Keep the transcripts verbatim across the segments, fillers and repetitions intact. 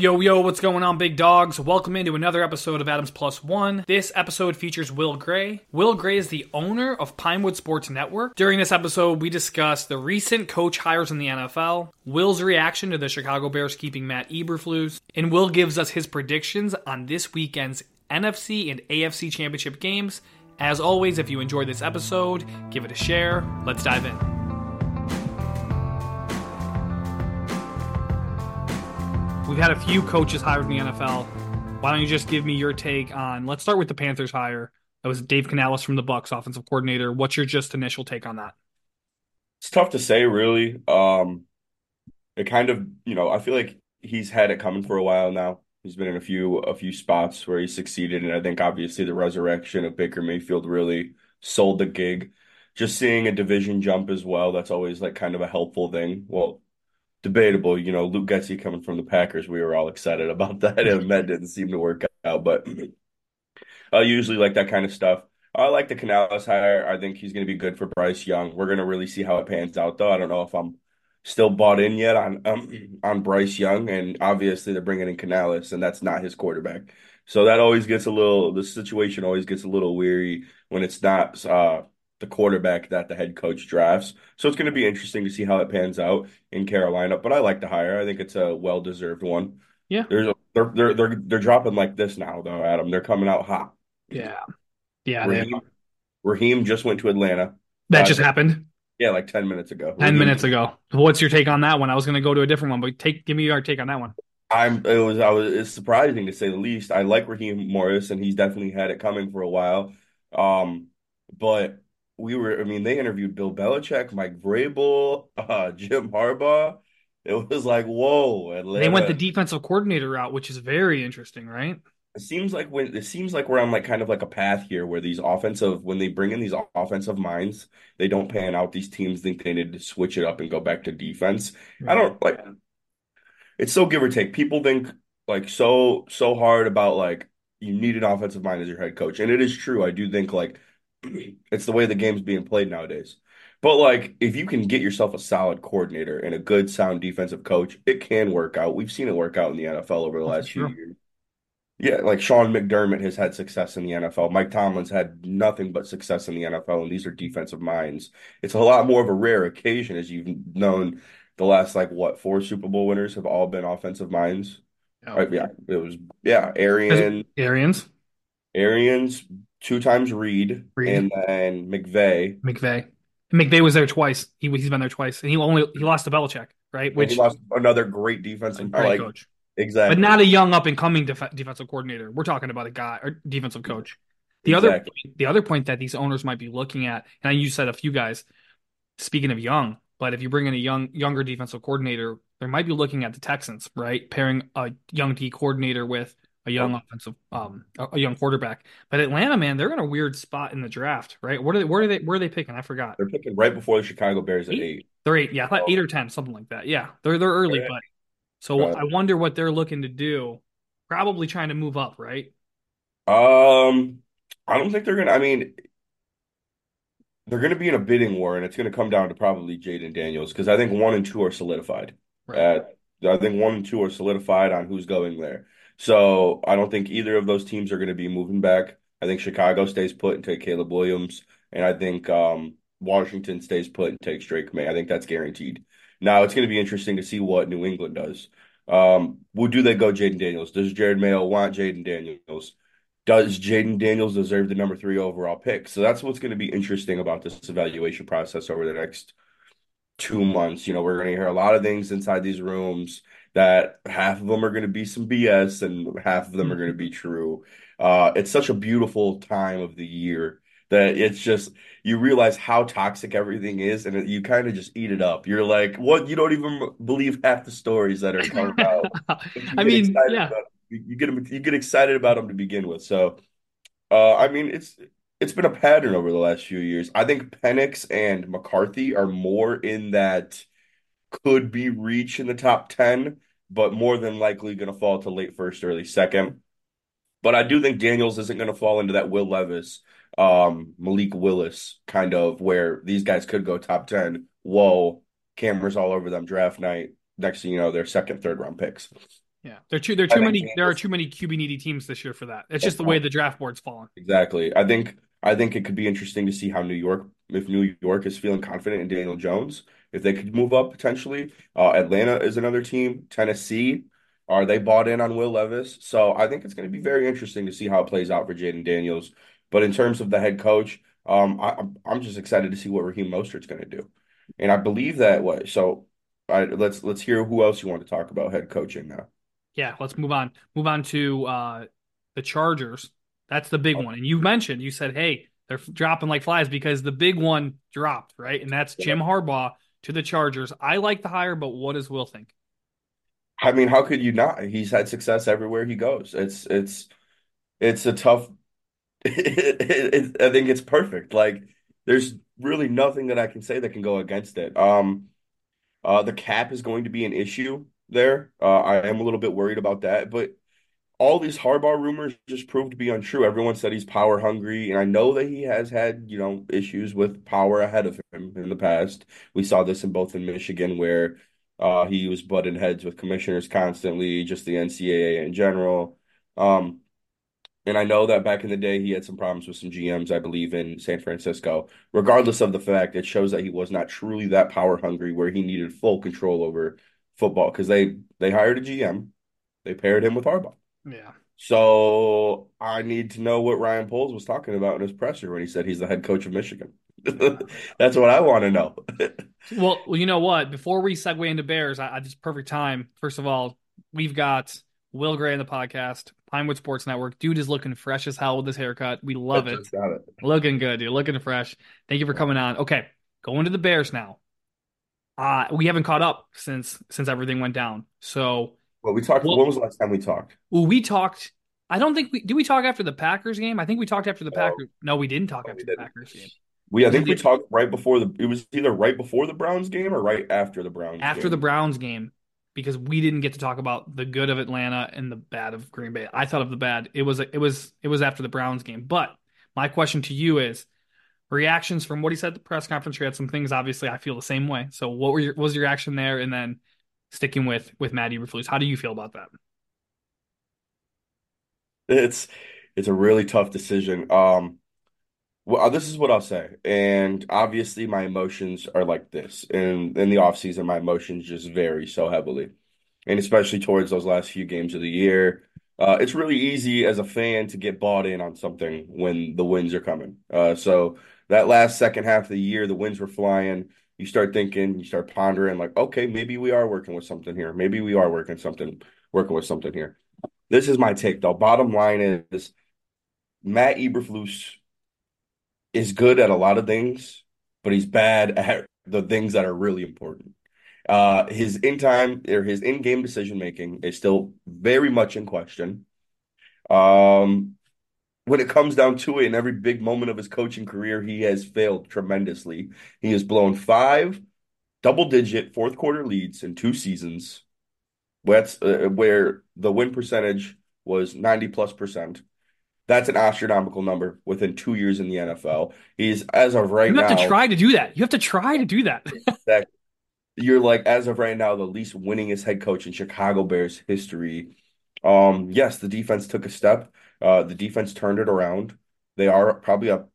Yo, yo, what's going on, big dogs? Welcome into another episode of Adams Plus One. This episode features Will Gray. Will Gray is the owner of Pinewood Sports Network. During this episode, we discuss the recent coach hires in the N F L, Will's reaction to the Chicago Bears keeping Matt Eberflus, and Will gives us his predictions on this weekend's N F C and A F C championship games. As always, if you enjoyed this episode, give it a share. Let's dive in. We've had a few coaches hired in the N F L. Why don't you just give me your take on, let's start with the Panthers hire. That was Dave Canales from the Bucs, offensive coordinator. What's your just initial take on that? It's tough to say, really. Um, it kind of, you know, I feel like he's had it coming for a while now. He's been in a few a few spots where he succeeded, and I think obviously the resurrection of Baker Mayfield really sold the gig. Just seeing a division jump as well, that's always like kind of a helpful thing. Well, debatable, you know, Luke Getsy coming from the Packers, we were all excited about that, and that didn't seem to work out, but I uh, usually like that kind of stuff. I like the Canales hire. I think he's going to be good for Bryce Young. We're going to really see how it pans out, though. I don't know if I'm still bought in yet on um, on Bryce Young, and obviously they're bringing in Canales, and that's not his quarterback. So that always gets a little, the situation always gets a little weary when it's not uh, the quarterback that the head coach drafts. So it's going to be interesting to see how it pans out in Carolina. But I like the hire. I think it's a well-deserved one. Yeah. There's a, they're, they're they're they're dropping like this now, though, Adam. They're coming out hot. Yeah. Yeah. Raheem, Raheem just went to Atlanta. That uh, just happened? Yeah, like ten minutes ago. ten Raheem. minutes ago. What's your take on that one? I was going to go to a different one, but take give me your take on that one. I'm it was I was it's surprising to say the least. I like Raheem Morris, and he's definitely had it coming for a while. Um, but We were, I mean, they interviewed Bill Belichick, Mike Vrabel, uh, Jim Harbaugh. It was like, whoa! Atlanta. They went the defensive coordinator route, which is very interesting, right? It seems like when it seems like we're on like kind of like a path here, where these offensive, when they bring in these offensive minds, they don't pan out. These teams think they need to switch it up and go back to defense. Right. I don't like. It's so give or take. People think like so so hard about like you need an offensive mind as your head coach, and it is true. I do think like. It's the way the game's being played nowadays. But, like, if you can get yourself a solid coordinator and a good, sound defensive coach, it can work out. We've seen it work out in the N F L over the last few years. Yeah, like Sean McDermott has had success in the N F L. Mike Tomlin's had nothing but success in the N F L, and these are defensive minds. It's a lot more of a rare occasion, as you've known. The last, like, what, four Super Bowl winners have all been offensive minds? Oh. Right, yeah, it was, yeah, Arian, Arians. Arians. Two times Reed, Reed, and then McVay. McVay. McVay was there twice. He he's been there twice, and he only he lost to Belichick, right? Which he lost another great defensive great like, coach, exactly. But not a young up and coming def- defensive coordinator. We're talking about a guy or defensive coach. The exactly. other point, the other point that these owners might be looking at, and you said a few guys. Speaking of young, but if you bring in a young younger defensive coordinator, they might be looking at the Texans, right? Pairing a young D coordinator with a young offensive, um, a young quarterback. But Atlanta, man, they're in a weird spot in the draft, right? What are they? Where are they? Where are they picking? I forgot. They're picking right before the Chicago Bears at eight. eight. They're eight, yeah, I thought oh. eight or ten, something like that. Yeah, they're they're early, yeah. but so yeah. I wonder what they're looking to do. Probably trying to move up, right? Um, I don't think they're gonna. I mean, they're gonna be in a bidding war, and it's gonna come down to probably Jaden Daniels, because I think one and two are solidified. Right. Uh, I think one and two are solidified on who's going there. So I don't think either of those teams are going to be moving back. I think Chicago stays put and take Caleb Williams, and I think um, Washington stays put and takes Drake May. I think that's guaranteed. Now it's going to be interesting to see what New England does. Um, well, do they go Jaden Daniels? Does Jared Mayo want Jaden Daniels? Does Jaden Daniels deserve the number three overall pick? So that's what's going to be interesting about this evaluation process over the next two months. You know, we're going to hear a lot of things inside these rooms. That half of them are going to be some B S and half of them are going to be true. Uh, it's such a beautiful time of the year that it's just, you realize how toxic everything is, and it, you kind of just eat it up. You're like, what? You don't even believe half the stories that are coming out. I mean, yeah. About, you, get, you get excited about them to begin with. So, uh, I mean, it's it's been a pattern over the last few years. I think Penix and McCarthy are more in that could be reach in the top ten, but more than likely going to fall to late first, early second. But I do think Daniels isn't going to fall into that Will Levis, um, Malik Willis kind of, where these guys could go top ten. Whoa, cameras all over them draft night. Next thing you know, they're second, third round picks. Yeah, there are too there are too many there are too many Q B needy teams this year for that. It's just the way the draft board's fallen. Exactly. I think I think it could be interesting to see how New York, if New York is feeling confident in Daniel Jones, if they could move up potentially. Uh, Atlanta is another team. Tennessee, are they bought in on Will Levis? So I think it's going to be very interesting to see how it plays out for Jaden Daniels. But in terms of the head coach, um, I, I'm just excited to see what Raheem Mostert's going to do, and I believe that way. So I, let's let's hear who else you want to talk about head coaching now. Yeah, let's move on. Move on to uh, the Chargers. That's the big one. And you mentioned, you said, hey, they're dropping like flies because the big one dropped, right? And that's Jim Harbaugh to the Chargers. I like the hire, but what does Will think? I mean, how could you not? He's had success everywhere he goes. It's it's it's a tough – I think it's perfect. Like, there's really nothing that I can say that can go against it. Um, uh, the cap is going to be an issue there. Uh, I am a little bit worried about that. But all these Harbaugh rumors just proved to be untrue. Everyone said he's power hungry. And I know that he has had, you know, issues with power ahead of him in the past. We saw this in both in Michigan where uh, he was butting heads with commissioners constantly, just the N C double A in general. Um, and I know that back in the day, he had some problems with some G Ms, I believe, in San Francisco. Regardless of the fact, it shows that he was not truly that power hungry where he needed full control over football, because they they hired a G M, they paired him with Harbaugh. Yeah. So I need to know what Ryan Poles was talking about in his presser when he said he's the head coach of Michigan. That's what I want to know. well, well, you know what? Before we segue into Bears, I, I just perfect time. First of all, we've got Will Gray on the podcast, Pinewood Sports Network. Dude is looking fresh as hell with his haircut. We love it. Got it. Looking good, dude. Looking fresh. Thank you for coming on. Okay, going to the Bears now. Uh, we haven't caught up since since everything went down. So, well, we talked. Well, when was the last time we talked? Well, we talked. I don't think we did. We talk after the Packers game. I think we talked after the no. Packers. No, we didn't talk no, after the didn't. Packers game. We, I think we, we talked right before the. It was either right before the Browns game or right after the Browns. After game. the Browns game, because we didn't get to talk about the good of Atlanta and the bad of Green Bay. I thought of the bad. It was. It was. It was after the Browns game. But my question to you is. Reactions from what he said at the press conference. You had some things, obviously, I feel the same way. So what were your, what was your reaction there? And then sticking with, with Matt Eberflus, how do you feel about that? It's it's a really tough decision. Um, well, this is what I'll say. And obviously, my emotions are like this. And in the offseason, my emotions just vary so heavily. And especially towards those last few games of the year. Uh, it's really easy as a fan to get bought in on something when the wins are coming. Uh, so that last second half of the year, the winds were flying. You start thinking, you start pondering, like, okay, maybe we are working with something here. Maybe we are working something, working with something here. This is my take, though. Bottom line is, Matt Eberflus is good at a lot of things, but he's bad at the things that are really important. Uh, his in time or his in game decision making is still very much in question. Um. When it comes down to it, in every big moment of his coaching career, he has failed tremendously. He has blown five double-digit fourth-quarter leads in two seasons, where, uh, where the win percentage was ninety-plus percent. That's an astronomical number within two years in the N F L. He's, as of right now... You have now, to try to do that. You have to try to do that. that. You're like, as of right now, the least winningest head coach in Chicago Bears history. Um, yes, the defense took a step. Uh, the defense turned it around. They are probably a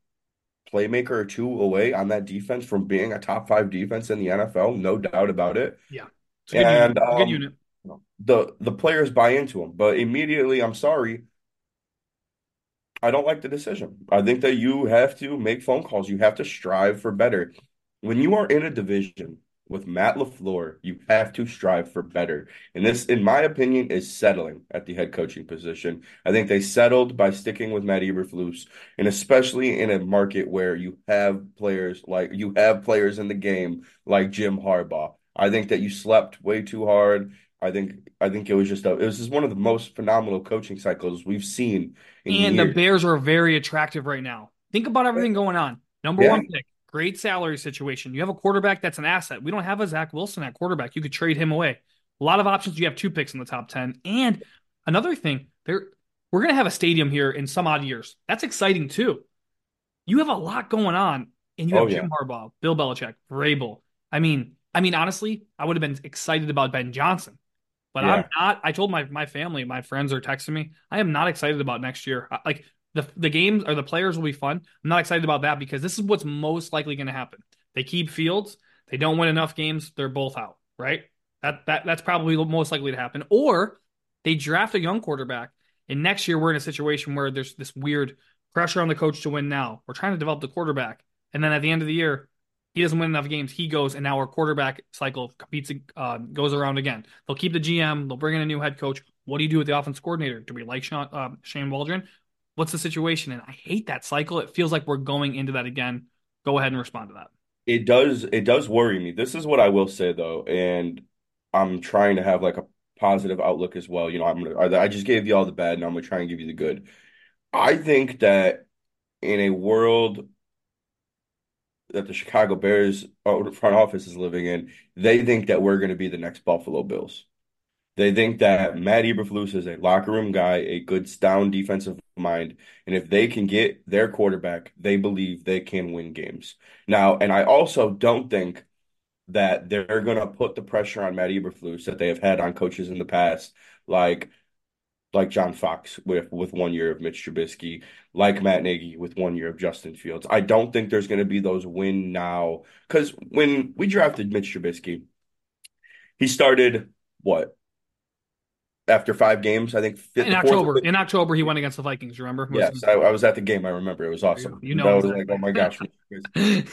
playmaker or two away on that defense from being a top five defense in the N F L, no doubt about it. Yeah, it's a good and unit. Um, good unit. the the players buy into him, but immediately, I'm sorry, I don't like the decision. I think that you have to make phone calls. You have to strive for better. When you are in a division with Matt LaFleur, you have to strive for better. And this, in my opinion, is settling at the head coaching position. I think they settled by sticking with Matt Eberflus, and especially in a market where you have players like you have players in the game like Jim Harbaugh. I think that you slept way too hard. I think I think it was just a, it was just one of the most phenomenal coaching cycles we've seen in And years. The Bears are very attractive right now. Think about everything going on. Number yeah. one pick. Great salary situation. You have a quarterback that's an asset. We don't have a Zach Wilson at quarterback. You could trade him away. A lot of options. You have two picks in the top ten. And another thing, there we're going to have a stadium here in some odd years. That's exciting too. You have a lot going on, and you have oh, yeah. Jim Harbaugh, Bill Belichick, Vrabel. I mean, I mean, honestly, I would have been excited about Ben Johnson, But yeah. I'm not. I told my my family, my friends are texting me, I am not excited about next year. I, like the the games or the players will be fun. I'm not excited about that because this is what's most likely going to happen. They keep Fields. They don't win enough games. They're both out. Right. That that that's probably most likely to happen. Or they draft a young quarterback, and next year we're in a situation where there's this weird pressure on the coach to win now. We're trying to develop the quarterback, and then at the end of the year, he doesn't win enough games. He goes, and now our quarterback cycle competes, uh, goes around again. They'll keep the G M. They'll bring in a new head coach. What do you do with the offense coordinator? Do we like Sean, uh, Shane Waldron? What's the situation? And I hate that cycle. It feels like we're going into that again. Go ahead and respond to that. It does. It does worry me. This is what I will say, though, and I'm trying to have like a positive outlook as well. You know, I'm gonna, I just gave you all the bad, and I'm going to try and give you the good. I think that in a world that the Chicago Bears front office is living in, they think that we're going to be the next Buffalo Bills. They think that Matt Eberflus is a locker room guy, a good, sound defensive mind, and if they can get their quarterback, they believe they can win games. Now, and I also don't think that they're going to put the pressure on Matt Eberflus that they have had on coaches in the past, like like John Fox with, with one year of Mitch Trubisky, like Matt Nagy with one year of Justin Fields. I don't think there's going to be those win now. Because when we drafted Mitch Trubisky, he started, what, after five games, I think? Fifth, in October. In October, he went against the Vikings, remember? Most yes, I, I was at the game. I remember. It was awesome. You know, I was like, oh, my gosh. Baby.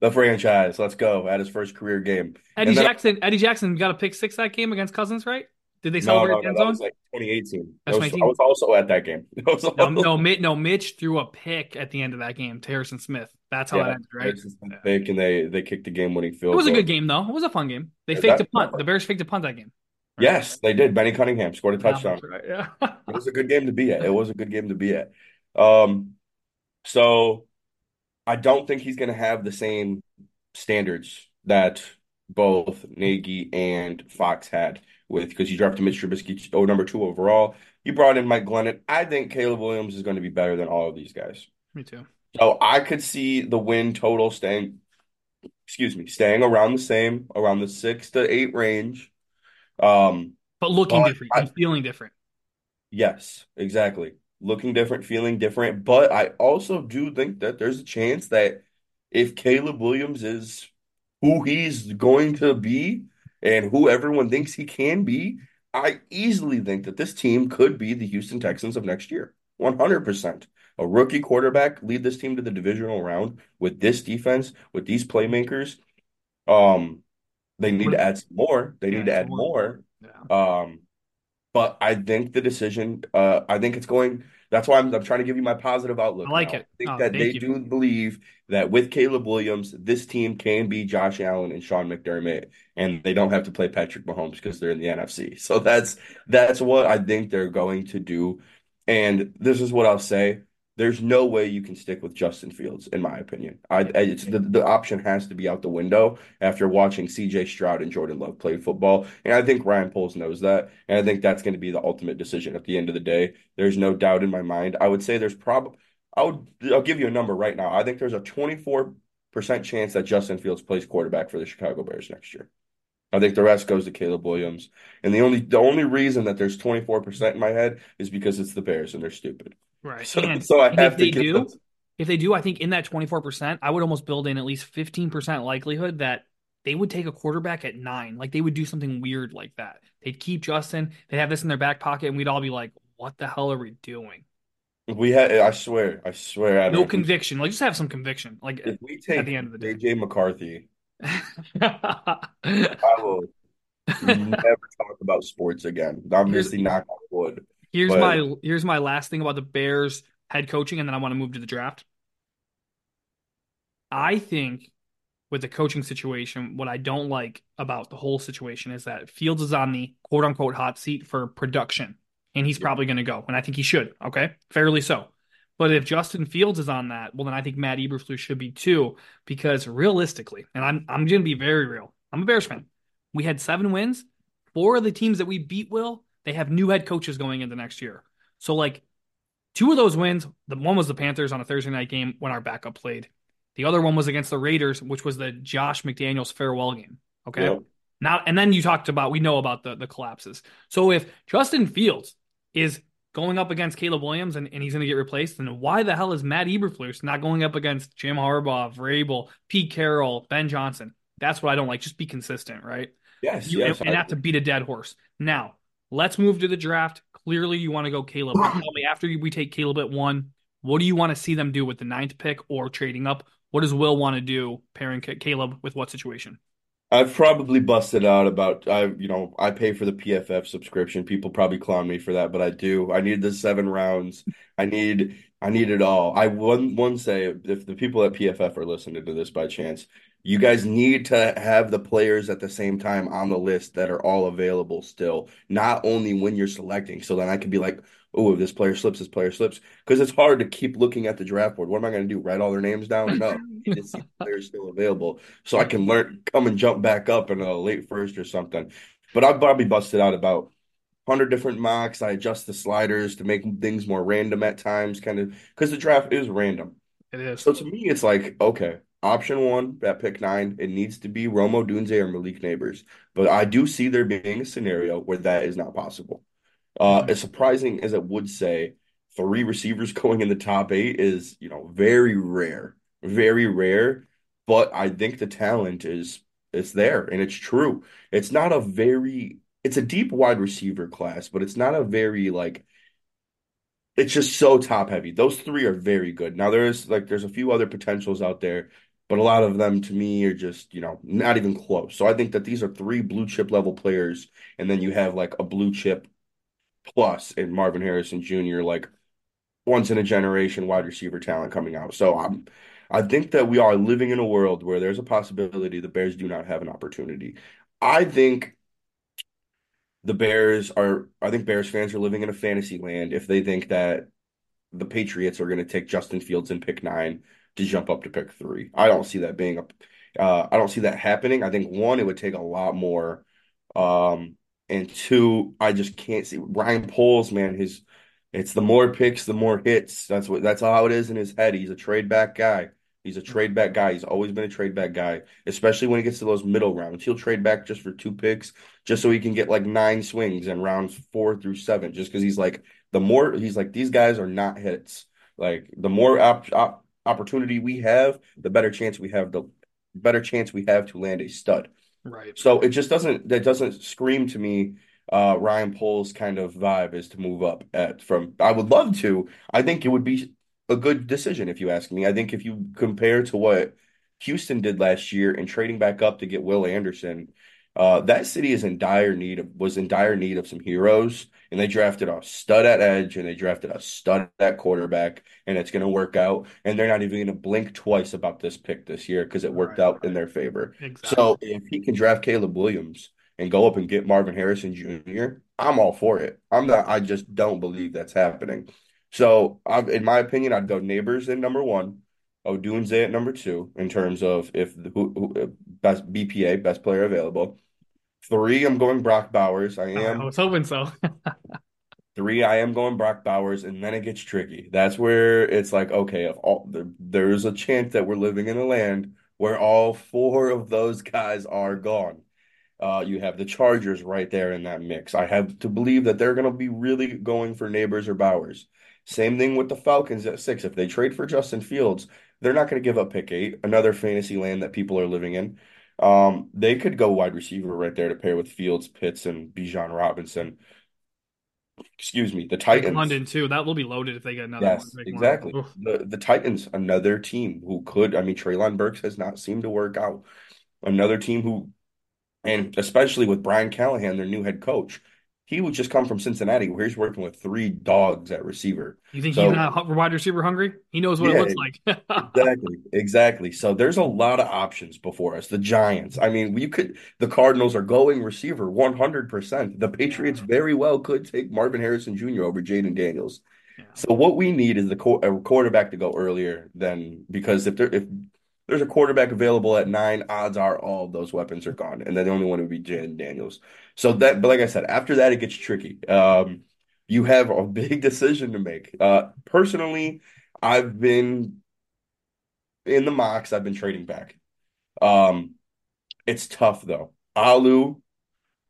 The franchise. Let's go. At his first career game. Eddie and then, Jackson Eddie Jackson got a pick six that game against Cousins, right? Did they celebrate no, no, the end zone? No, that was like twenty eighteen. That's was, I was also at that game. Also no, no, no, Mitch threw a pick at the end of that game to Harrison Smith. That's how yeah, that ended, right? Harrison Smith yeah. pick, and they, they kicked the game-winning field. It was goal. a good game, though. It was a fun game. They yeah, faked a punt. Fun. The Bears faked a punt that game. Right? Yes, they did. Benny Cunningham scored a touchdown. That was right, yeah. It was a good game to be at. It was a good game to be at. Um, so I don't think he's going to have the same standards that both Nagy and Fox had. With because you drafted Mitch Trubisky, oh, number two overall. You brought in Mike Glennon. I think Caleb Williams is going to be better than all of these guys. Me too. So I could see the win total staying, excuse me, staying around the same, around the six to eight range. Um, but looking but different, I, and feeling different. Yes, exactly. Looking different, feeling different. But I also do think that there's a chance that if Caleb Williams is who he's going to be, and who everyone thinks he can be, I easily think that this team could be the Houston Texans of next year, one hundred percent. A rookie quarterback lead this team to the divisional round with this defense, with these playmakers. Um, they need to add some more. They need yeah, to add more. more. Yeah. Um, but I think the decision, uh, I think it's going – that's why I'm, I'm trying to give you my positive outlook. I like now. it. I think oh, that they you. do believe that with Caleb Williams, this team can be Josh Allen and Sean McDermott, and they don't have to play Patrick Mahomes because they're in the N F C. So that's that's what I think they're going to do. And this is what I'll say. There's no way you can stick with Justin Fields, in my opinion. I, I it's the, the option has to be out the window after watching C J Stroud and Jordan Love play football. And I think Ryan Poles knows that. And I think that's going to be the ultimate decision at the end of the day. There's no doubt in my mind. I would say there's probably – I'll give you a number right now. I think there's a twenty-four percent chance that Justin Fields plays quarterback for the Chicago Bears next year. I think the rest goes to Caleb Williams. And the only the only reason that there's twenty-four percent in my head is because it's the Bears and they're stupid. Right. So, and so I have if to they do, them. If they do, I think in that twenty-four percent, I would almost build in at least fifteen percent likelihood that they would take a quarterback at nine. Like they would do something weird like that. They'd keep Justin. They'd have this in their back pocket, and we'd all be like, "What the hell are we doing?" We had. I swear. I swear. I no conviction. Like just have some conviction. Like if we take at the end of the day, J J McCarthy. I will never talk about sports again. Obviously, knock on wood. Here's but, my here's my last thing about the Bears head coaching, and then I want to move to the draft. I think with the coaching situation, what I don't like about the whole situation is that Fields is on the quote-unquote hot seat for production, and he's yeah. probably going to go, and I think he should, okay? Fairly so. But if Justin Fields is on that, well, then I think Matt Eberflus should be too, because realistically, and I'm I'm going to be very real, I'm a Bears fan. We had seven wins. Four of the teams that we beat, Will, they have new head coaches going into next year. So, like, two of those wins, the one was the Panthers on a Thursday night game when our backup played. The other one was against the Raiders, which was the Josh McDaniels farewell game. Okay? Yep. Now, and then you talked about, we know about the, the collapses. So if Justin Fields is going up against Caleb Williams and, and he's going to get replaced, then why the hell is Matt Eberflus not going up against Jim Harbaugh, Vrabel, Pete Carroll, Ben Johnson? That's what I don't like. Just be consistent, right? Yes. You, yes and I, not to beat a dead horse. Now, let's move to the draft. Clearly, you want to go Caleb. Tell me, after we take Caleb at one, what do you want to see them do with the ninth pick or trading up? What does Will want to do pairing Caleb with what situation? I've probably busted out about, I you know, I pay for the P F F subscription. People probably clown me for that, but I do. I need the seven rounds. I need I need it all. I one, one say, if the people at P F F are listening to this by chance, you guys need to have the players at the same time on the list that are all available still, not only when you're selecting. So then I can be like, oh, if this player slips, this player slips. Because it's hard to keep looking at the draft board. What am I going to do? Write all their names down? No. It's players still available. So I can learn, come and jump back up in a late first or something. But I've probably busted out about one hundred different mocks. I adjust the sliders to make things more random at times, kind of, because the draft is random. It is. So to me, it's like, okay, option one, that pick nine, it needs to be Romo Dunze or Malik Neighbors. But I do see there being a scenario where that is not possible. Uh, as surprising as it would say, three receivers going in the top eight is, you know, very rare, very rare. But I think the talent is, it's there, and it's true. It's not a very, it's a deep wide receiver class, but it's not a very, like, it's just so top heavy. Those three are very good. Now there's like, there's a few other potentials out there, but a lot of them to me are just, you know, not even close. So I think that these are three blue chip level players. And then you have like a blue chip plus and Marvin Harrison Junior, like once in a generation wide receiver talent coming out. So I'm, I think that we are living in a world where there's a possibility the Bears do not have an opportunity. I think the Bears are, I think Bears fans are living in a fantasy land if they think that the Patriots are going to take Justin Fields in pick nine to jump up to pick three. I don't see that being, a, uh, I don't see that happening. I think one, it would take a lot more, um, and two, I just can't see Ryan Poles, man. His, it's the more picks, the more hits. That's what. That's how it is in his head. He's a trade back guy. He's a trade back guy. He's always been a trade back guy, especially when he gets to those middle rounds. He'll trade back just for two picks, just so he can get like nine swings in rounds four through seven. Just because he's like the more he's like these guys are not hits. Like the more op, op, opportunity we have, the better chance we have. The better chance we have to land a stud. Right. So it just doesn't that doesn't scream to me uh, Ryan Poles kind of vibe is to move up at from I would love to. I think it would be a good decision if you ask me. I think if you compare to what Houston did last year and trading back up to get Will Anderson, uh, that city is in dire need of was in dire need of some heroes, and they drafted a stud at edge and they drafted a stud at quarterback, and it's going to work out, and they're not even going to blink twice about this pick this year because it worked right, out right. in their favor. Exactly. So if he can draft Caleb Williams and go up and get Marvin Harrison Junior, I'm all for it. I'm not. I just don't believe that's happening. So I've, in my opinion, I'd go Neighbors in number one, Odunze at number two in terms of if the, who, who, best B P A, best player available. Three, I'm going Brock Bowers. I am. I was hoping so. Three, I am going Brock Bowers, and then it gets tricky. That's where it's like, okay, if all there, there's a chance that we're living in a land where all four of those guys are gone. Uh, you have the Chargers right there in that mix. I have to believe that they're going to be really going for Neighbors or Bowers. Same thing with the Falcons at six. If they trade for Justin Fields, they're not going to give up pick eight, another fantasy land that people are living in. Um, they could go wide receiver right there to pair with Fields, Pitts, and Bijan Robinson. Excuse me, the Titans. London, too. That will be loaded if they get another yes, one. Yes, exactly. The, the Titans, another team who could, I mean, Treylon Burks has not seemed to work out. Another team who, and especially with Brian Callahan, their new head coach, he would just come from Cincinnati where he's working with three dogs at receiver. You think so, he's not wide receiver hungry? He knows what yeah, it looks like. exactly. Exactly. So there's a lot of options before us. The Giants. I mean, you could, the Cardinals are going receiver one hundred percent. The Patriots very well could take Marvin Harrison Junior over Jaden Daniels. Yeah. So what we need is the co- a quarterback to go earlier than, because if there, if there's a quarterback available at nine, odds are all those weapons are gone. And then the only one would be Jaden Daniels. So that, but like I said, after that, it gets tricky. Um, you have a big decision to make. Uh, personally, I've been in the mocks. I've been trading back. Um, it's tough though. Alu,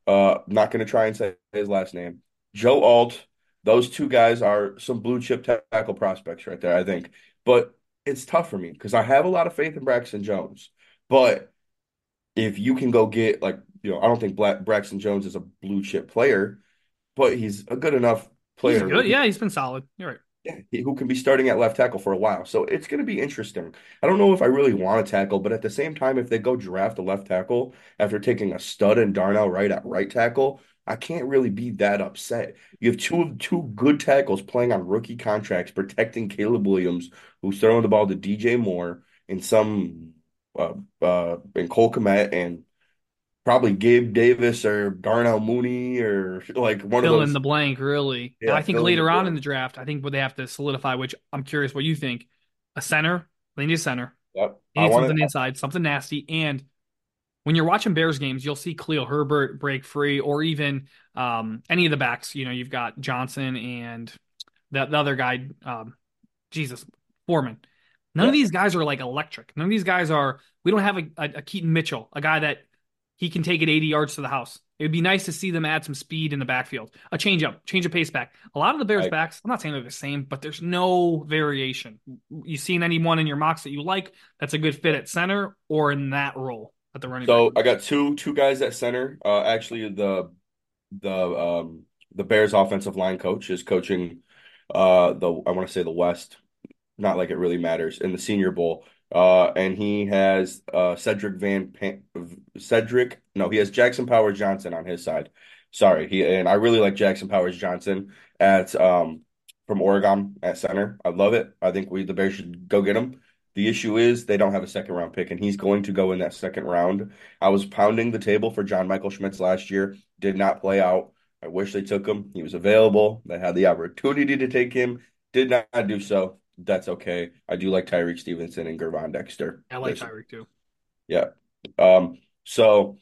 uh, not going to try and say his last name, Joe Alt. Those two guys are some blue chip tackle prospects right there, I think. But it's tough for me because I have a lot of faith in Braxton Jones. But if you can go get, like, you know, I don't think Black, Braxton Jones is a blue chip player, but he's a good enough player. He's good. Who, yeah, he's been solid. You're right. Yeah, who can be starting at left tackle for a while. So it's going to be interesting. I don't know if I really want to tackle, but at the same time, if they go draft a left tackle after taking a stud and Darnell Wright at right tackle, I can't really be that upset. You have two of two good tackles playing on rookie contracts, protecting Caleb Williams, who's throwing the ball to D J Moore and some uh, uh, and Cole Kmet and probably Gabe Davis or Darnell Mooney or like one fill of those. Fill in the blank, really. Yeah, I think later on in the draft, I think what they have to solidify, which I'm curious what you think, a center. They need a center. Yep. They need something inside, something nasty. And when you're watching Bears games, you'll see Khalil Herbert break free or even um, any of the backs. You know, you've got Johnson and the, the other guy, um, Jesus, Foreman. None yeah. of these guys are like electric. None of these guys are – we don't have a, a, a Keaton Mitchell, a guy that – he can take it eighty yards to the house. It would be nice to see them add some speed in the backfield. A change-up, change of pace back. A lot of the Bears' I, backs, I'm not saying they're the same, but there's no variation. You've seen anyone in your mocks that you like that's a good fit at center or in that role at the running so back? So I got two two guys at center. Uh, actually, the the um, the Bears' offensive line coach is coaching uh, the I want to say the West. Not like it really matters in the Senior Bowl. Uh, and he has uh, Cedric Van Pan- Cedric. No, he has Jackson Powers Johnson on his side. Sorry, he and I really like Jackson Powers Johnson at um from Oregon at center. I love it. I think we the Bears should go get him. The issue is they don't have a second round pick, and he's going to go in that second round. I was pounding the table for John Michael Schmitz last year. Did not play out. I wish they took him. He was available. They had the opportunity to take him. Did not do so. That's okay. I do like Tyreek Stevenson and Gervon Dexter. I like Tyreek too. Yeah. Um, so,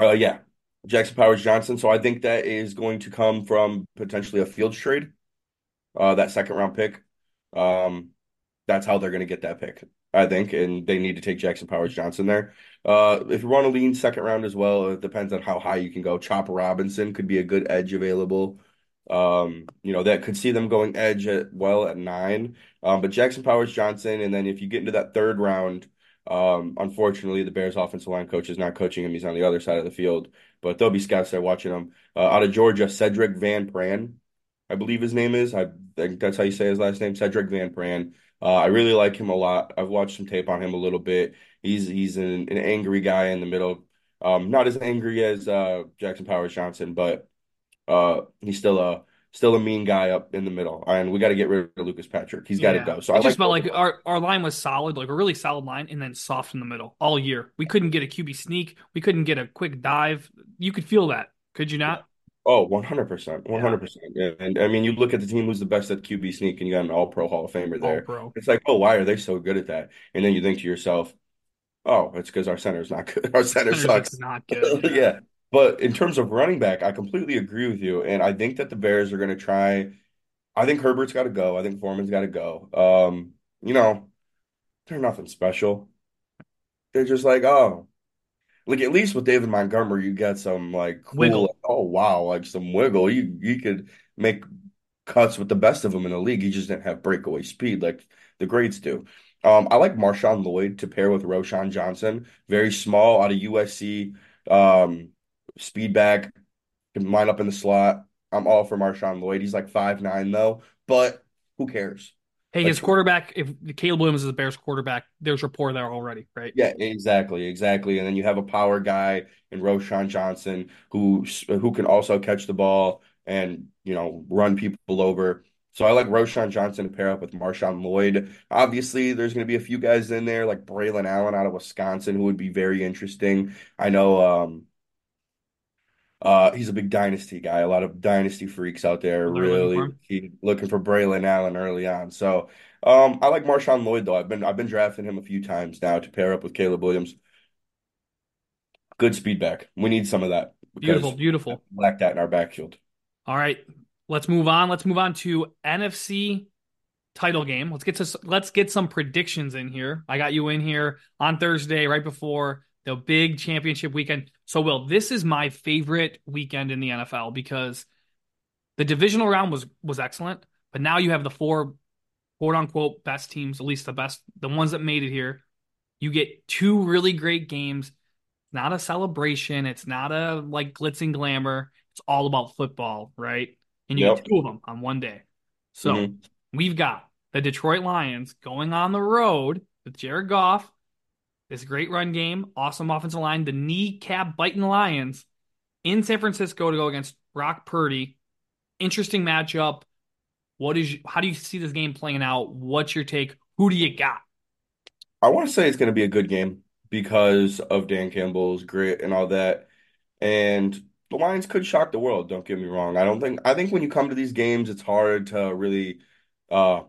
uh, yeah, Jackson Powers Johnson. So I think that is going to come from potentially a Fields trade, uh, that second round pick. Um, that's how they're going to get that pick, I think. And they need to take Jackson Powers Johnson there. Uh, if you want to lean second round as well, it depends on how high you can go. Chop Robinson could be a good edge available. Um, you know, that could see them going edge at well at nine. Um, but Jackson Powers Johnson, and then if you get into that third round, um, unfortunately the Bears offensive line coach is not coaching him, he's on the other side of the field, but there'll be scouts there watching him. Uh, out of Georgia, Cedric Van Pran, I believe his name is. I think that's how you say his last name, Cedric Van Pran. Uh, I really like him a lot. I've watched some tape on him a little bit. He's he's an, an angry guy in the middle. Um, not as angry as uh Jackson Powers Johnson, but Uh, he's still a still a mean guy up in the middle, and we got to get rid of Lucas Patrick. He's got to yeah. go. So I, I just like felt like our, our line was solid, like a really solid line, and then soft in the middle all year. We couldn't get a Q B sneak. We couldn't get a quick dive. You could feel that, could you not? Oh, one hundred percent. one hundred percent. Yeah. And, I mean, you look at the team who's the best at Q B sneak, and you got an all-pro Hall of Famer there. All-pro. It's like, oh, why are they so good at that? And then you think to yourself, oh, it's because our center's not good. Our center sucks. Not good. Yeah. yeah. But in terms of running back, I completely agree with you, and I think that the Bears are going to try. I think Herbert's got to go. I think Foreman's got to go. Um, you know, they're nothing special. They're just like, oh, like at least with David Montgomery, you got some like cool, wiggle. Like, oh wow, like some wiggle. You you could make cuts with the best of them in the league. You just didn't have breakaway speed like the greats do. Um, I like Marshawn Lloyd to pair with Roshan Johnson, very small out of U S C. Um, Speed back, can line up in the slot. I'm all for Marshawn Lloyd. He's like five nine, though, but who cares? Hey, like, his quarterback, if Caleb Williams is the Bears quarterback, there's rapport there already, right? Yeah, exactly, exactly. And then you have a power guy in Roshan Johnson who, who can also catch the ball and, you know, run people over. So I like Roshan Johnson to pair up with Marshawn Lloyd. Obviously, there's going to be a few guys in there, like Braylon Allen out of Wisconsin, who would be very interesting. I know um, – Uh, he's a big dynasty guy. A lot of dynasty freaks out there really looking for, he, looking for Braylon Allen early on. So um, I like Marshawn Lloyd though. I've been I've been drafting him a few times now to pair up with Caleb Williams. Good speed back. We need some of that. Beautiful, beautiful. We lack that in our backfield. All right, let's move on. Let's move on to N F C title game. Let's get to let's get some predictions in here. I got you in here on Thursday right before the big championship weekend. So, Will, this is my favorite weekend in the N F L because the divisional round was was excellent, but now you have the four quote-unquote best teams, at least the best, the ones that made it here. You get two really great games. Not a celebration. It's not a like glitz and glamour. It's all about football, right? And you yep. get two of them on one day. So mm-hmm. we've got the Detroit Lions going on the road with Jared Goff. This great run game, awesome offensive line, the kneecap biting Lions in San Francisco to go against Brock Purdy. Interesting matchup. What is? How do you see this game playing out? What's your take? Who do you got? I want to say it's going to be a good game because of Dan Campbell's grit and all that. And the Lions could shock the world. Don't get me wrong. I don't think, I think when you come to these games, it's hard to really uh,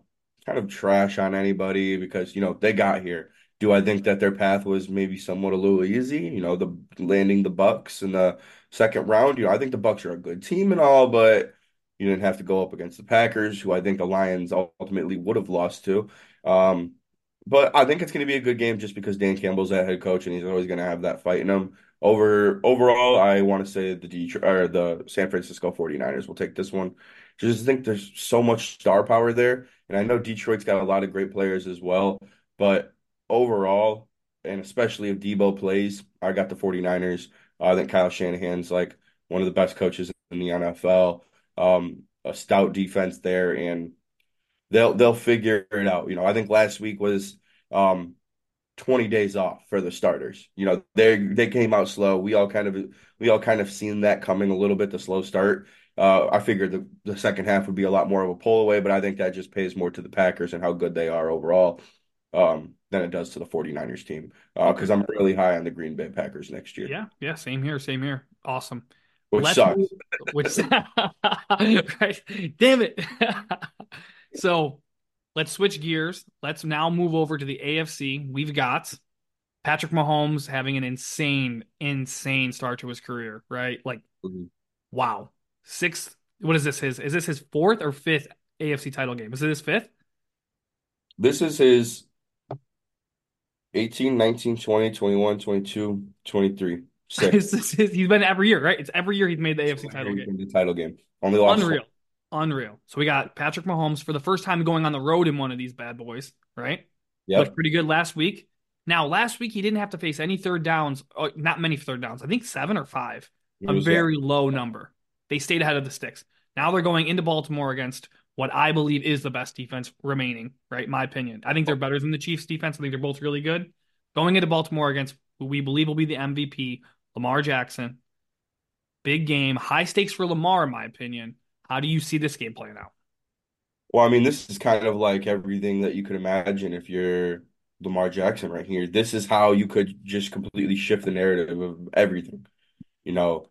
kind of trash on anybody because, you know, they got here. Do I think that their path was maybe somewhat a little easy? You know, the landing the Bucs in the second round, you know, I think the Bucs are a good team and all, but you didn't have to go up against the Packers, who I think the Lions ultimately would have lost to. Um, but I think it's going to be a good game just because Dan Campbell's that head coach and he's always going to have that fight in him. Over overall, I want to say the Detroit or the San Francisco 49ers will take this one. Just think there's so much star power there, and I know Detroit's got a lot of great players as well, but overall, and especially if Debo plays, I got the 49ers. Uh, I think Kyle Shanahan's like one of the best coaches in the N F L. Um, a stout defense there, and they'll they'll figure it out. You know, I think last week was um, twenty days off for the starters. You know, they they came out slow. We all kind of we all kind of seen that coming a little bit, the slow start. Uh, I figured the, the second half would be a lot more of a pull away, but I think that just pays more to the Packers and how good they are overall. Um, than it does to the 49ers team because uh, I'm really high on the Green Bay Packers next year. Yeah, yeah, same here, same here. Awesome. Which Let's sucks. Move, which, right. Damn it. So let's switch gears. Let's now move over to the A F C. We've got Patrick Mahomes having an insane, insane start to his career, right? Like, mm-hmm. wow. Sixth. What is this? His Is this his fourth or fifth A F C title game? Is it his fifth? This is his eighteen, nineteen, twenty, twenty-one, twenty-two, twenty-three. Six. He's been every year, right? It's every year he's made the A F C title game. The title game. Only lost Unreal. Four. Unreal. So we got Patrick Mahomes for the first time going on the road in one of these bad boys, right? Yeah. Looked pretty good last week. Now, last week he didn't have to face any third downs. Oh, not many third downs. I think seven or five. It a very that. low number. They stayed ahead of the sticks. Now they're going into Baltimore against what I believe is the best defense remaining, right? My opinion. I think they're better than the Chiefs defense. I think they're both really good. Going into Baltimore against who we believe will be the M V P, Lamar Jackson. Big game, high stakes for Lamar, in my opinion. How do you see this game playing out? Well, I mean, this is kind of like everything that you could imagine if you're Lamar Jackson right here. This is how you could just completely shift the narrative of everything. You know,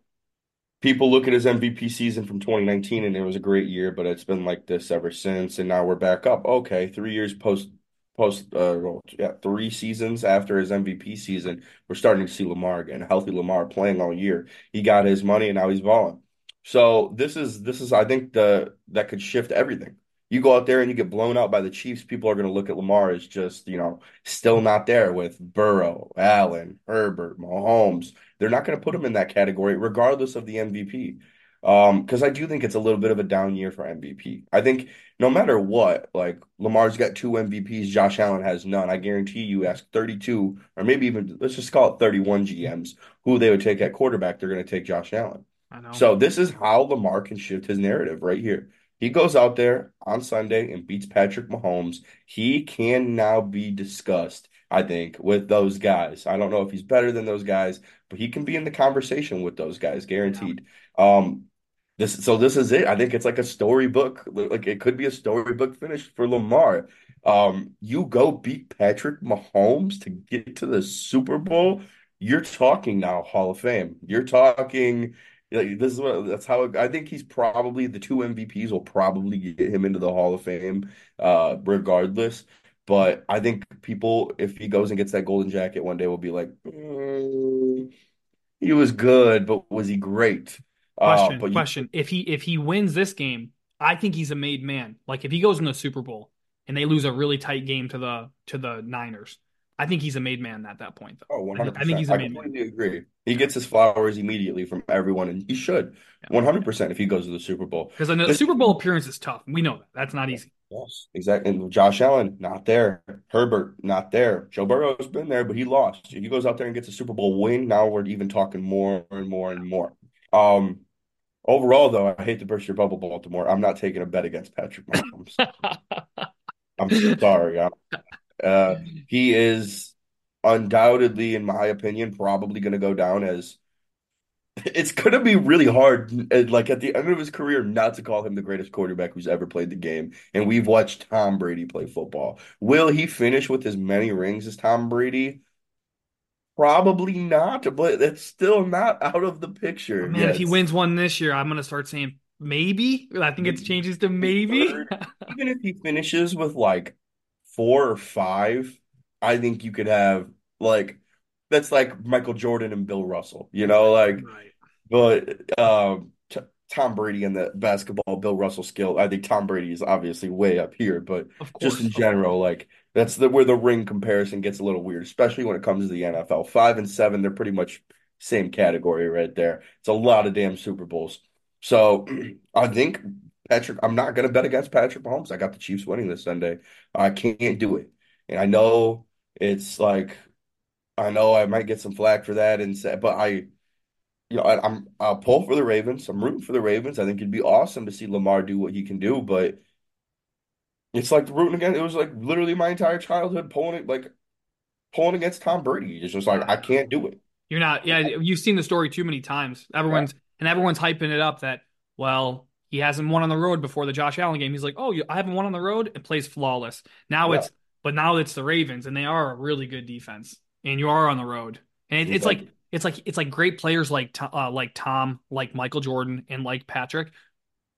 people look at his M V P season from twenty nineteen, and it was a great year, but it's been like this ever since, and now we're back up. Okay, three years post, post, uh, well, yeah, three seasons after his M V P season, we're starting to see Lamar again, healthy Lamar playing all year. He got his money, and now he's balling. So this is this is I think the that could shift everything. You go out there and you get blown out by the Chiefs. People are going to look at Lamar as just, you know, still not there with Burrow, Allen, Herbert, Mahomes. They're not going to put him in that category, regardless of the M V P. Because um, I do think it's a little bit of a down year for M V P. I think no matter what, like Lamar's got two M V Ps, Josh Allen has none. I guarantee you ask thirty-two or maybe even let's just call it thirty-one G Ms who they would take at quarterback. They're going to take Josh Allen. I know. So this is how Lamar can shift his narrative right here. He goes out there on Sunday and beats Patrick Mahomes. He can now be discussed, I think, with those guys. I don't know if he's better than those guys, but he can be in the conversation with those guys, guaranteed. Yeah. Um, this so this is it. I think it's like a storybook. Like it could be a storybook finish for Lamar. Um, you go beat Patrick Mahomes to get to the Super Bowl. You're talking now Hall of Fame. You're talking. Like, this is what that's how it, I think he's probably the two M V Ps will probably get him into the Hall of Fame, uh, regardless. But I think people, if he goes and gets that golden jacket one day, will be like, mm, he was good, but was he great? Question. Uh, but question. You- if he if he wins this game, I think he's a made man. Like if he goes in the Super Bowl and they lose a really tight game to the to the Niners, I think he's a made man at that point, though. Oh, one hundred percent. I think he's a made man. I completely agree. He gets his flowers immediately from everyone, and he should. Yeah. one hundred percent if he goes to the Super Bowl. Because the this... Super Bowl appearance is tough. We know that. That's not easy. Yes, exactly. And Josh Allen, not there. Herbert, not there. Joe Burrow's been there, but he lost. He goes out there and gets a Super Bowl win. Now we're even talking more and more and more. Um, overall, though, I hate to burst your bubble, Baltimore. I'm not taking a bet against Patrick Mahomes. I'm sorry. I'm... Uh, he is undoubtedly, in my opinion, probably going to go down as it's going to be really hard, like at the end of his career, not to call him the greatest quarterback who's ever played the game. And we've watched Tom Brady play football. Will he finish with as many rings as Tom Brady? Probably not, but that's still not out of the picture. Man, yes. If he wins one this year, I'm going to start saying maybe. I think it changes to maybe. Even if he finishes with like four or five, I think you could have, like, that's like Michael Jordan and Bill Russell, you know, like, right. But um, t- Tom Brady and the basketball Bill Russell skill, I think Tom Brady is obviously way up here, but of course, just in general, like, that's the where the ring comparison gets a little weird, especially when it comes to the N F L. Five and seven, they're pretty much same category right there. It's a lot of damn Super Bowls. So I think Patrick, I'm not going to bet against Patrick Mahomes. I got the Chiefs winning this Sunday. I can't do it. And I know it's like, I know I might get some flack for that, and say, but I, you know, I, I'm, I'll pull for the Ravens. I'm rooting for the Ravens. I think it'd be awesome to see Lamar do what he can do, but it's like rooting against, it was like literally my entire childhood pulling it, like pulling against Tom Brady. It's just like, I can't do it. You're not, yeah, you've seen the story too many times. Everyone's, yeah. And everyone's hyping it up that, well, he hasn't won on the road before the Josh Allen game. He's like, oh, I haven't won on the road, and plays flawless. Now yeah. it's, but now it's the Ravens, and they are a really good defense, and you are on the road. And it, it's like, it's like, it's like great players like, uh, like Tom, like Michael Jordan, and like Patrick.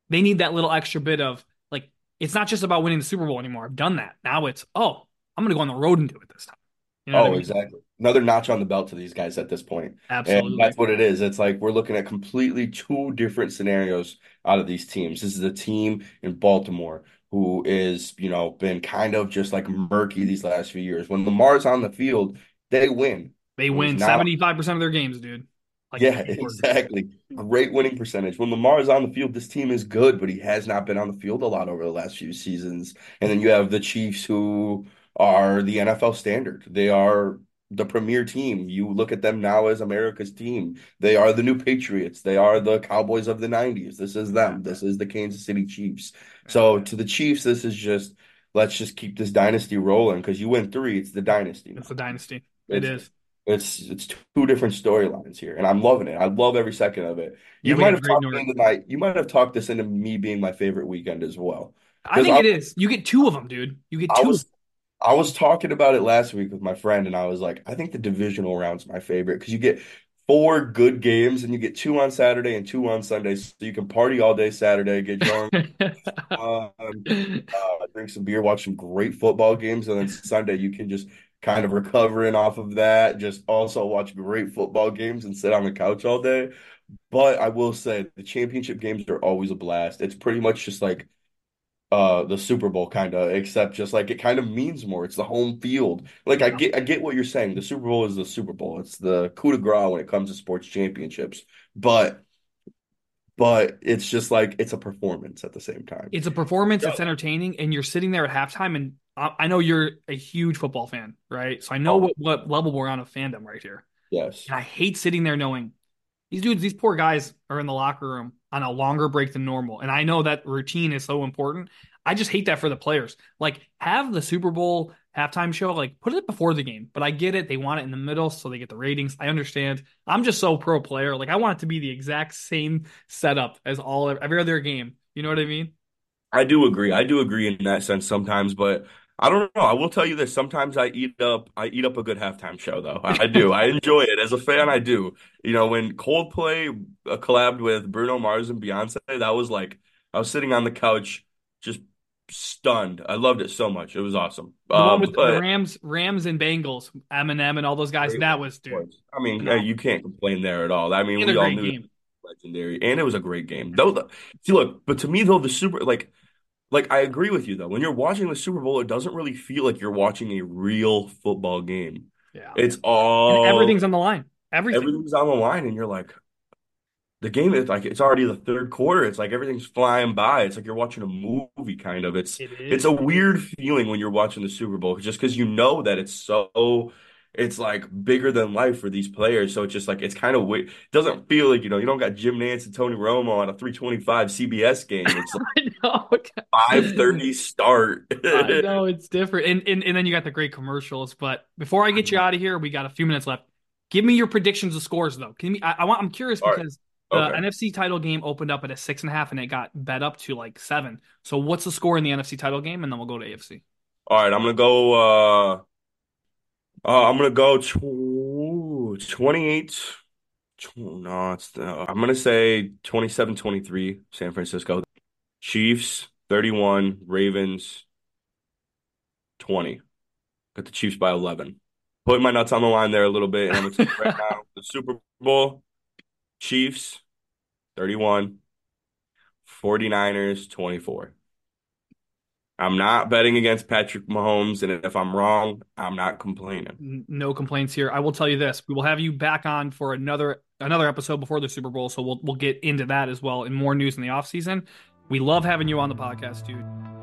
They need that little extra bit of like, it's not just about winning the Super Bowl anymore. I've done that. Now it's, oh, I'm going to go on the road and do it this time. You know oh, I mean? Exactly. Another notch on the belt to these guys at this point. Absolutely. And that's what it is. It's like we're looking at completely two different scenarios out of these teams. This is a team in Baltimore who is, you know, been kind of just like murky these last few years. When Lamar's on the field, they win. They win seventy-five percent of their games, dude. Like, yeah, exactly. Great winning percentage. When Lamar is on the field, this team is good, but he has not been on the field a lot over the last few seasons. And then you have the Chiefs, who are the N F L standard. They are the premier team. You look at them now as America's team. They are the new Patriots. They are the Cowboys of the nineties. This is them. This is the Kansas City Chiefs. So to the Chiefs, this is just, let's just keep this dynasty rolling, because you win three, it's the dynasty now. It's the dynasty. It's, it is. It's it's two different storylines here, and I'm loving it. I love every second of it. You yeah, might have talked into my, you might have talked this into me being my favorite weekend as well. I think I'm, it is. You get two of them, dude. You get two. I was talking about it last week with my friend, and I was like, I think the divisional round's my favorite, because you get four good games, and you get two on Saturday and two on Sunday, so you can party all day Saturday, get drunk, um, uh, drink some beer, watch some great football games, and then Sunday you can just kind of recovering off of that, just also watch great football games and sit on the couch all day. But I will say the championship games are always a blast. It's pretty much just like Uh, the Super Bowl kind of, except just like it kind of means more. It's the home field. Like I get, I get what you're saying. The Super Bowl is the Super Bowl. It's the coup de grace when it comes to sports championships. But, but it's just like it's a performance at the same time. It's a performance. Yeah. It's entertaining, and you're sitting there at halftime. And I, I know you're a huge football fan, right? So I know oh. what what level we're on of fandom right here. Yes. And I hate sitting there knowing these dudes, these poor guys, are in the locker room on a longer break than normal. And I know that routine is so important. I just hate that for the players. Like, have the Super Bowl halftime show, like, put it before the game. But I get it. They want it in the middle so they get the ratings. I understand. I'm just so pro player. Like, I want it to be the exact same setup as all every other game. You know what I mean? I do agree. I do agree in that sense sometimes, but I don't know. I will tell you this. Sometimes I eat up I eat up a good halftime show, though. I, I do. I enjoy it. As a fan, I do. You know, when Coldplay uh, collabed with Bruno Mars and Beyonce, that was like, I was sitting on the couch just stunned. I loved it so much. It was awesome. The um, one with but, the Rams Rams and Bengals, Eminem and all those guys, that was, dude. I mean, no. you can't complain there at all. I mean, we all knew game. It was legendary. And it was a great game. Though, see, look, but to me, though, the Super, like, Like, I agree with you, though. When you're watching the Super Bowl, it doesn't really feel like you're watching a real football game. Yeah. It's all... And everything's on the line. Everything. Everything's on the line, and you're like... The game is like, it's already the third quarter. It's like everything's flying by. It's like you're watching a movie, kind of. It's it it's a weird feeling when you're watching the Super Bowl, just because you know that it's so, it's like bigger than life for these players. So it's just like, it's kind of weird. It doesn't feel like, you know, you don't got Jim Nance and Tony Romo on a three twenty-five C B S game. It's like five thirty start. I know, it's different. And, and, and then you got the great commercials. But before I get you out of here, we got a few minutes left. Give me your predictions of scores, though. Can you, I, I want, I'm curious All because. Right. The okay. N F C title game opened up at a six and a half, and it got bet up to like seven. So what's the score in the N F C title game? And then we'll go to A F C. All right, I'm gonna go. Uh, uh I'm gonna go tw- twenty-eight. Tw- no, it's, uh, I'm gonna say twenty-seven twenty-three. San Francisco, Chiefs thirty-one, Ravens twenty. Got the Chiefs by eleven. Putting my nuts on the line there a little bit, and I'm gonna take right now the Super Bowl. Chiefs, thirty-one, forty-niners, twenty-four. I'm not betting against Patrick Mahomes, and if I'm wrong, I'm not complaining. No complaints here. I will tell you this. We will have you back on for another another episode before the Super Bowl, so we'll we'll get into that as well and more news in the offseason. We love having you on the podcast, dude.